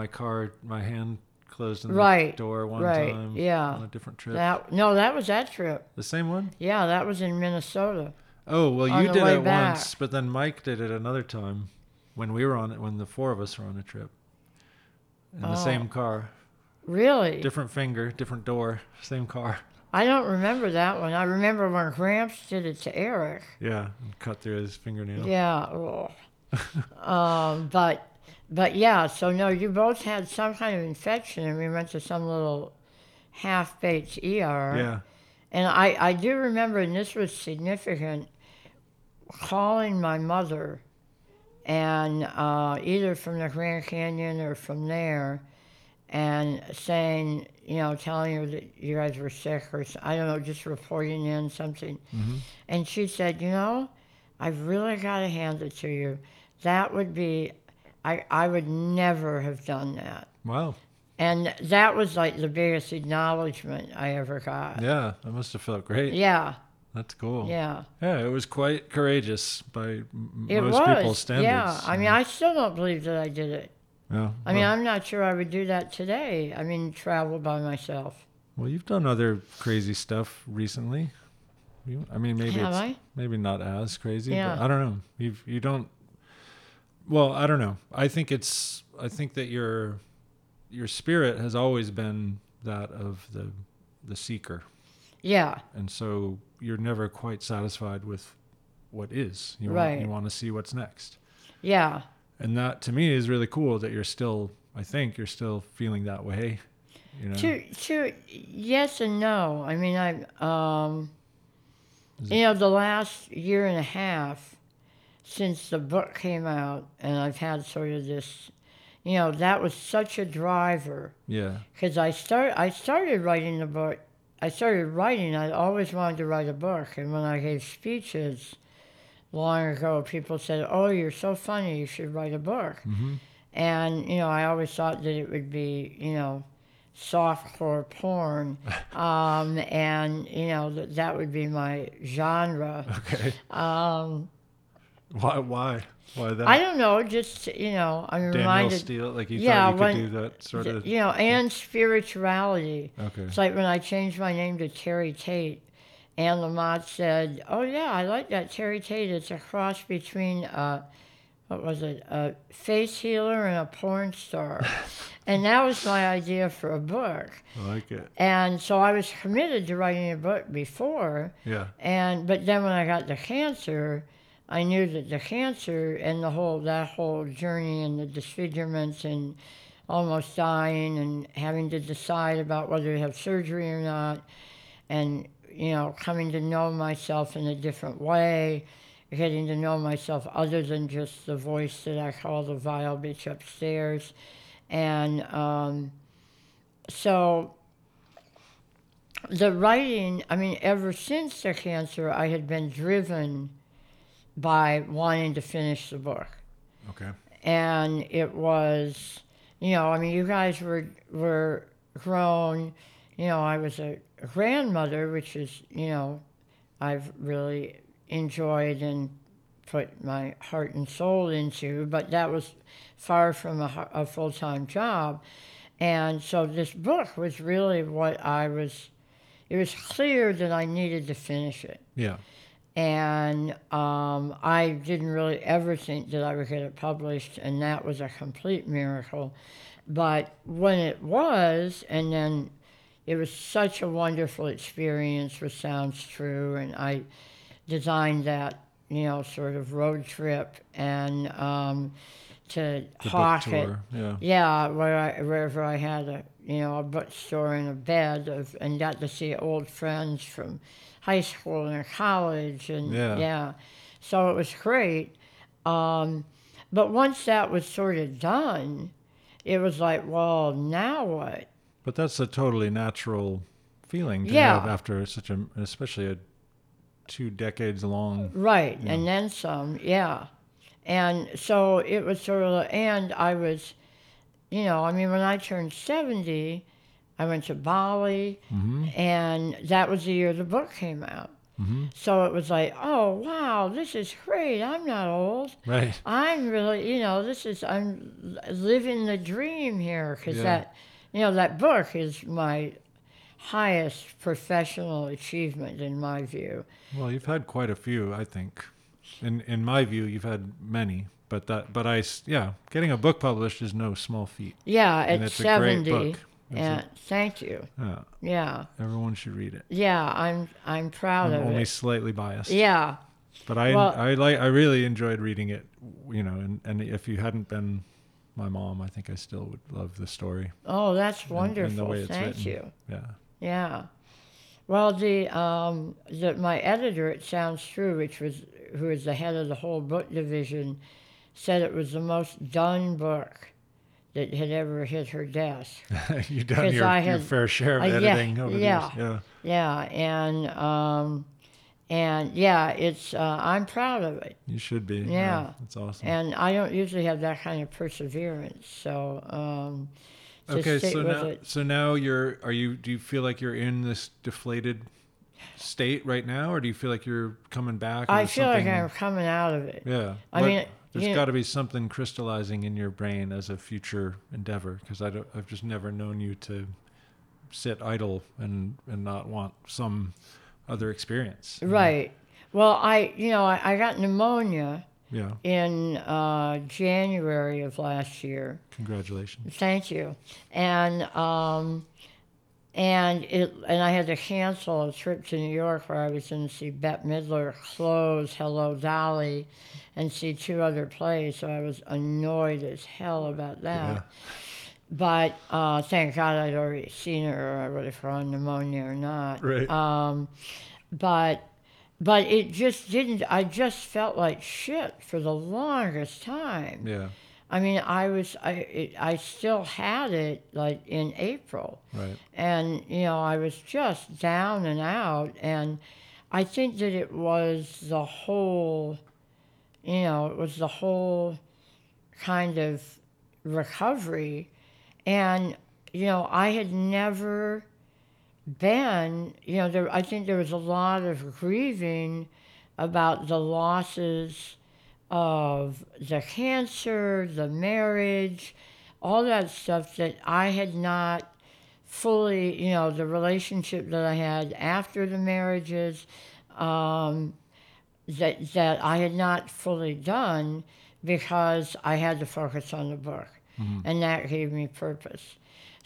my hand closed in the door one time. Yeah. On a different trip. That was that trip. The same one? Yeah, that was in Minnesota. Oh, well, you did it once, but then Mike did it another time when we were on it, when the four of us were on a trip in the same car. Really? Different finger, different door, same car. I don't remember that one. I remember when Gramps did it to Eric. Yeah, and cut through his fingernail. Yeah. Oh. So you both had some kind of infection, and we went to some little half-baked ER. Yeah. And I do remember, and this was significant, calling my mother, and either from the Grand Canyon or from there, and saying, you know, telling her that you guys were sick or, I don't know, just reporting in something. Mm-hmm. And she said, you know, I've really got to hand it to you. That would be... I would never have done that. Wow. And that was like the biggest acknowledgement I ever got. Yeah, that must have felt great. Yeah. That's cool. Yeah. Yeah, it was quite courageous by most people's standards. Yeah, I mean, I still don't believe that I did it. Yeah. I mean, I'm not sure I would do that today. I mean, travel by myself. Well, you've done other crazy stuff recently. I mean, maybe not as crazy, but I don't know. You don't... Well, I don't know. I think that your spirit has always been that of the seeker. Yeah. And so you're never quite satisfied with what is. You want to see what's next. Yeah. And that to me is really cool that you're still feeling that way. You know? To yes and no. I mean, the last year and a half, since the book came out, and I've had sort of this, you know, that was such a driver. Yeah. Because I started writing the book. I always wanted to write a book. And when I gave speeches long ago, people said, oh, you're so funny, you should write a book. Mm-hmm. And, you know, I always thought that it would be, you know, softcore porn, and, you know, that would be my genre. Okay. Why that? I don't know. Just, you know, I'm Daniel reminded. Steele, like you thought you could do that sort of. You know, and spirituality. Okay. It's like when I changed my name to Terry Tate, Ann Lamott said, "Oh yeah, I like that Terry Tate. It's a cross between a face healer and a porn star," and that was my idea for a book. I like it. And so I was committed to writing a book before. Yeah. But then when I got the cancer. I knew that the cancer and that whole journey and the disfigurements and almost dying and having to decide about whether to have surgery or not, and, you know, coming to know myself in a different way, getting to know myself other than just the voice that I call the vile bitch upstairs. And so the writing, I mean, ever since the cancer, I had been driven by wanting to finish the book. Okay. And it was, you know, I mean, you guys were grown. You know, I was a grandmother, which is, you know, I've really enjoyed and put my heart and soul into, but that was far from a full-time job. And so this book was really what it was clear that I needed to finish it. Yeah. And I didn't really ever think that I would get it published, and that was a complete miracle. But when it was, and then it was such a wonderful experience with Sounds True, and I designed that, you know, sort of road trip and to Hawkins. Yeah. Yeah, wherever I had a bookstore and a bed and got to see old friends from high school and college, and yeah. So it was great. But once that was sort of done, it was like, well, now what? But that's a totally natural feeling to have after such a, especially a 2 decades long. Right, and then some, yeah. And so it was sort of, and I was, you know, I mean, when I turned 70, I went to Bali, mm-hmm. and that was the year the book came out. Mm-hmm. So it was like, oh, wow, this is great. I'm not old. Right. I'm really, you know, I'm living the dream here, because that, you know, that book is my highest professional achievement in my view. Well, you've had quite a few, I think. In my view, you've had many, but getting a book published is no small feat. Yeah, at 70. A great book. Thank you. Yeah. Everyone should read it. Yeah, I'm proud of it. I'm only slightly biased. Yeah. But I really enjoyed reading it, you know, and if you hadn't been my mom, I think I still would love the story. Oh, that's wonderful. And the way it's thank written. You. Yeah. Yeah. Well, my editor at Sounds True, who is the head of the whole book division, said it was the most done book that had ever hit her desk. You've done your fair share of editing over the years. Yeah. Yeah, and it's I'm proud of it. You should be. Yeah. That's awesome. And I don't usually have that kind of perseverance, so now do you feel like you're in this deflated state right now, or do you feel like you're coming back? I feel like I'm coming out of it. Yeah. I mean, there's got to be something crystallizing in your brain as a future endeavor, because I've just never known you to sit idle and not want some other experience. Right. Know? Well, I got pneumonia in January of last year. Congratulations. Thank you. And I had to cancel a trip to New York where I was going to see Bette Midler, Close, Hello Dolly, and see 2 other plays. So I was annoyed as hell about that. Yeah. But thank God I'd already seen her, or I would have had pneumonia or not. Right. But it just didn't. I just felt like shit for the longest time. Yeah. I mean, I still had it, like, in April. Right. And, you know, I was just down and out, and I think that it was the whole, you know, it was the whole kind of recovery. And, you know, I had never been, you know, I think there was a lot of grieving about the losses of the cancer, the marriage, all that stuff that I had not fully, you know, the relationship that I had after the marriages, that I had not fully done, because I had to focus on the book. Mm-hmm. And that gave me purpose.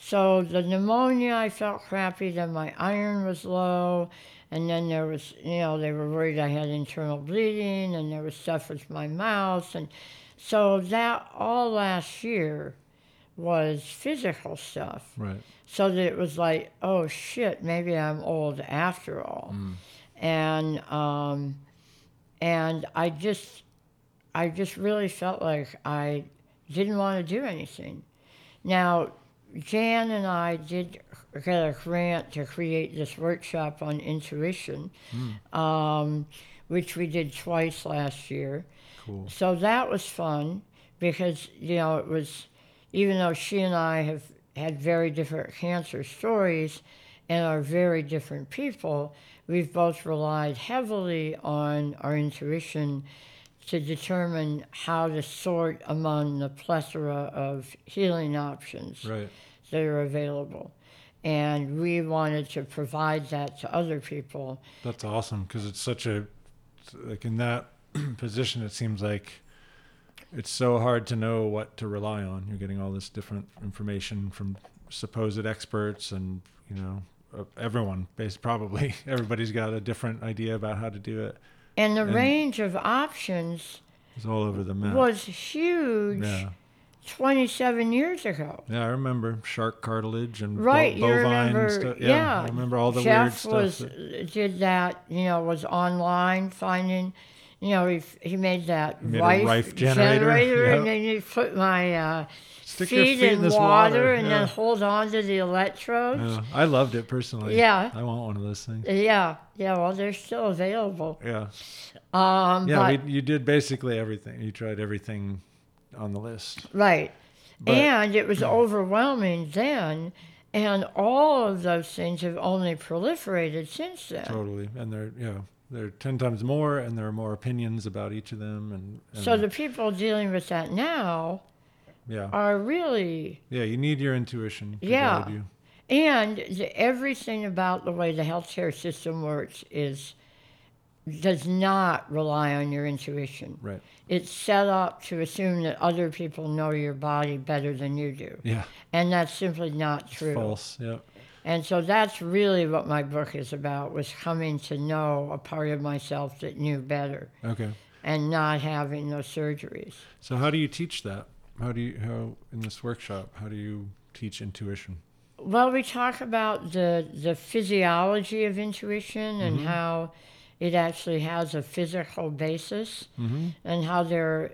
So the pneumonia, I felt crappy, then my iron was low, And then there was, you know, they were worried I had internal bleeding, and there was stuff with my mouth. And so that all last year was physical stuff. Right. So that it was like, oh, shit, maybe I'm old after all. Mm. And I just really felt like I didn't want to do anything. Now, Jan and I did get a grant to create this workshop on intuition, which we did twice last year. Cool. So that was fun because, you know, it was, even though she and I have had very different cancer stories and are very different people, we've both relied heavily on our intuition to determine how to sort among the plethora of healing options right. that are available. And we wanted to provide that to other people. That's awesome, because it's such a, like in that position, it seems like it's so hard to know what to rely on. You're getting all this different information from supposed experts and, you know, everyone, probably. Everybody's got a different idea about how to do it. And the range of options was all over the map. Was huge yeah. 27 years ago. Yeah, I remember shark cartilage and right, bovine stuff. Yeah, yeah, I remember all the Jeff weird stuff. Jeff did that, you know, was online finding, you know, he made that rife generator yep. and then you put my feet in water and yeah. then hold on to the electrodes. Yeah. I loved it personally. Yeah. I want one of those things. Yeah. Yeah, well, they're still available. Yeah. Yeah, but you did basically everything. You tried everything on the list. Right. But, and it was overwhelming then, and all of those things have only proliferated since then. Totally. And they're, you know, they're 10 times more, and there are more opinions about each of them. And so the people dealing with that now... Yeah. Are really... Yeah, you need your intuition to yeah. guide you. And everything about the way the healthcare system works does not rely on your intuition. Right. It's set up to assume that other people know your body better than you do. Yeah. And that's simply not true. It's false, yeah. And so that's really what my book is about, was coming to know a part of myself that knew better. Okay. And not having those surgeries. So how do you teach that? How in this workshop, how do you teach intuition? Well, we talk about the physiology of intuition and mm-hmm. how it actually has a physical basis mm-hmm. and how there,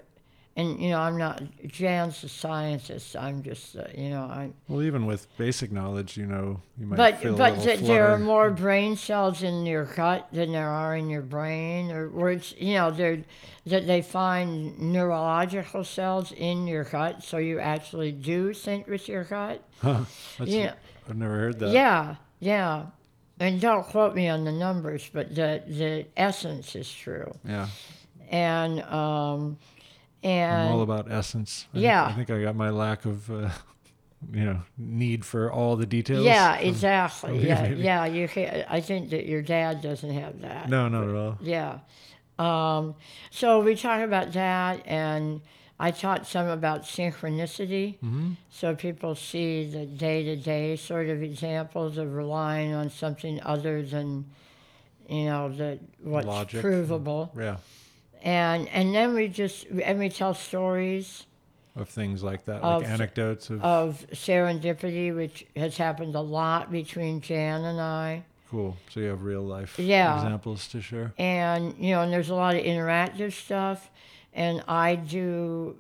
and, you know, Jan's a scientist. I'm just, you know, Well, even with basic knowledge, you know, you might feel a little flutter. There are more brain cells in your gut than there are in your brain, or it's, you know, that they find neurological cells in your gut, so you actually do think with your gut. Huh. I've never heard that. Yeah, yeah. And don't quote me on the numbers, but the essence is true. Yeah. And... I'm all about essence. Yeah. I think I got my lack of, you know, need for all the details. Yeah, exactly. Yeah, yeah. I think that your dad doesn't have that. No, not at all. Yeah. So we talk about that, and I taught some about synchronicity. Mm-hmm. So people see the day-to-day sort of examples of relying on something other than, you know, what's logic, provable. Yeah. And then we tell stories of things like that, like anecdotes of serendipity, which has happened a lot between Jan and I. Cool. So you have real life examples to share. And, you know, and there's a lot of interactive stuff, and I do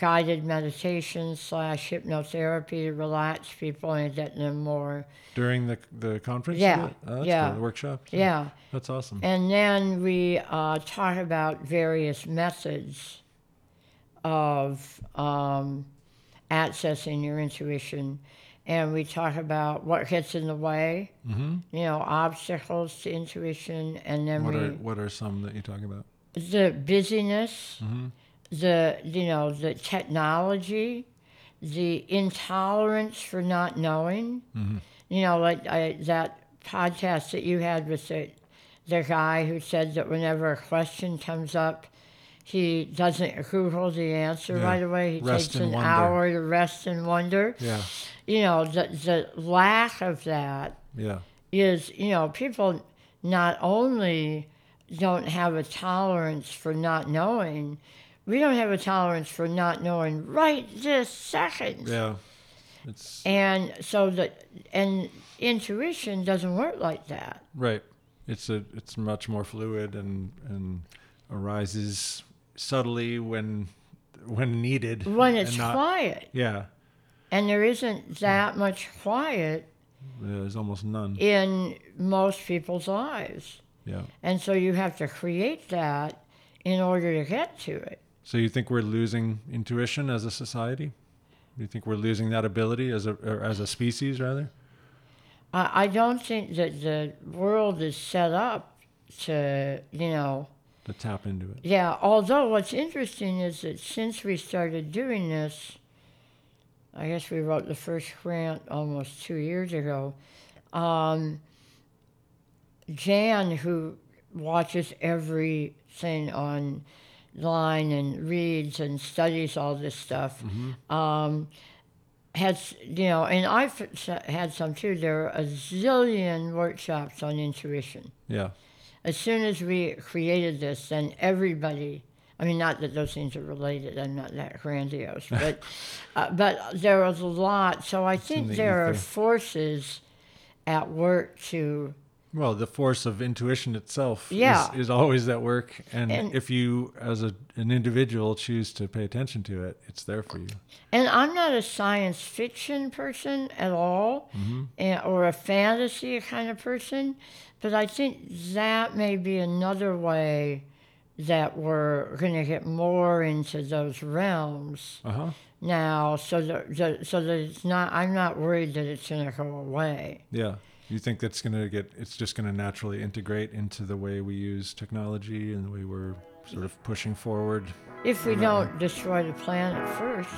guided meditation / hypnotherapy to relax people and get them more during the conference. Yeah, cool. The workshop. Yeah, that's awesome. And then we talk about various methods of accessing your intuition, and we talk about what gets in the way. Mm-hmm. You know, obstacles to intuition, and then what are some that you talk about? The busyness. Mm-hmm. The technology, the intolerance for not knowing, mm-hmm. you know, like that podcast that you had with the guy who said that whenever a question comes up, he doesn't Google the answer right away. He takes an hour to rest and wonder. Yeah. You know, the lack of that is, you know, people not only don't have a tolerance for not knowing, we don't have a tolerance for not knowing right this second. Yeah. And intuition doesn't work like that. Right. It's much more fluid and arises subtly when needed. When it's quiet. Yeah. And there isn't that much quiet. There's almost none. In most people's lives. Yeah. And so you have to create that in order to get to it. So you think we're losing intuition as a society? Do you think we're losing that ability as a species, rather? I don't think that the world is set up to, to tap into it. Yeah, although what's interesting is that since we started doing this, I guess we wrote the first grant almost 2 years ago, Jan, who watches everything online and reads and studies all this stuff, mm-hmm. Has, and I've had some too. There are a zillion workshops on intuition. Yeah. As soon as we created this, then everybody, I mean, not that those things are related, I'm not that grandiose, but but there was a lot. So I think there are forces at work to... Well, the force of intuition itself is always at work. And if you, as an individual, choose to pay attention to it, it's there for you. And I'm not a science fiction person at all, mm-hmm. or a fantasy kind of person, but I think that may be another way that we're going to get more into those realms now, so that it's not. I'm not worried that it's going to go away. Yeah. You think that's going to it's just going to naturally integrate into the way we use technology and the way we're sort of pushing forward? If we don't destroy the planet first,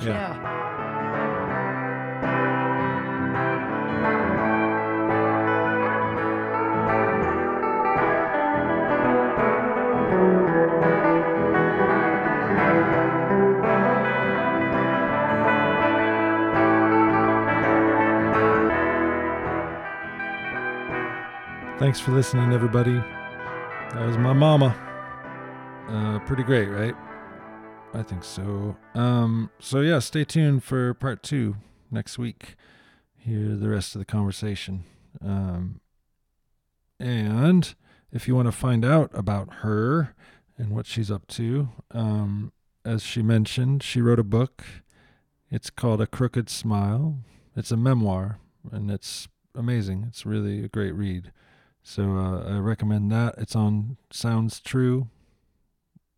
Thanks for listening, everybody. That was my mama. Pretty great, right? I think so. So stay tuned for part 2 next week. Hear the rest of the conversation. And if you want to find out about her and what she's up to, as she mentioned, she wrote a book. It's called A Crooked Smile. It's a memoir, and it's amazing. It's really a great read. So I recommend that. It's on Sounds True,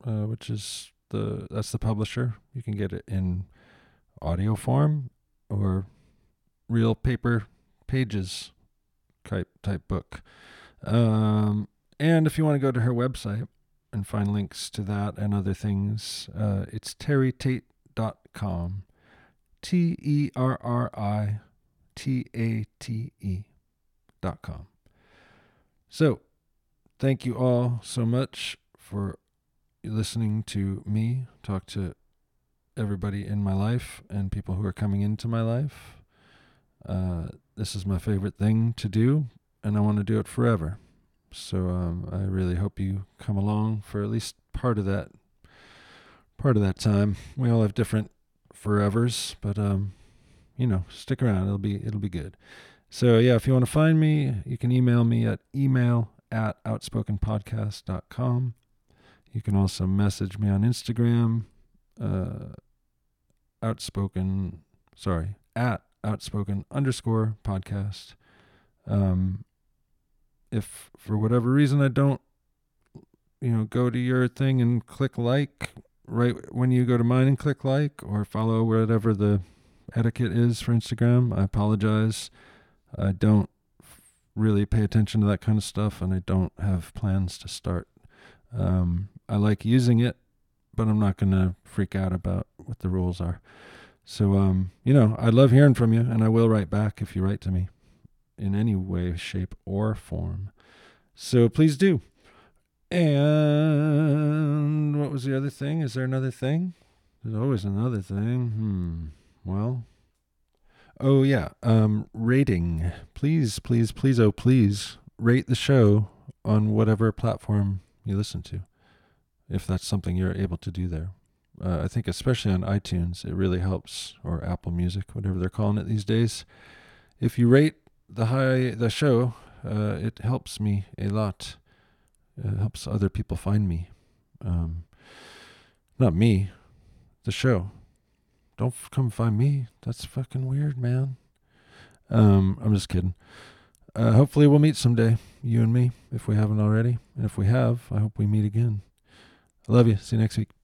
which is that's the publisher. You can get it in audio form or real paper pages type book. And if you want to go to her website and find links to that and other things, it's terrytate.com. territate.com. So, thank you all so much for listening to me talk to everybody in my life and people who are coming into my life. This is my favorite thing to do, and I want to do it forever. So I really hope you come along for at least part of that time. We all have different forevers, but stick around. It'll be good. So, if you want to find me, you can email me at email@outspokenpodcast.com. You can also message me on Instagram, at @outspoken_podcast. If for whatever reason I don't, go to your thing and click like right when you go to mine and click like or follow whatever the etiquette is for Instagram, I apologize. I don't really pay attention to that kind of stuff, and I don't have plans to start. I like using it, but I'm not going to freak out about what the rules are. So, I love hearing from you, and I will write back if you write to me in any way, shape, or form. So please do. And what was the other thing? Is there another thing? There's always another thing. Well... Oh, yeah. Rating. Please, please, please, oh, please rate the show on whatever platform you listen to, if that's something you're able to do there. I think especially on iTunes, it really helps, or Apple Music, whatever they're calling it these days. If you rate the show, it helps me a lot. It helps other people find me. Not me, the show. Don't come find me. That's fucking weird, man. I'm just kidding. Hopefully we'll meet someday, you and me, if we haven't already. And if we have, I hope we meet again. I love you. See you next week.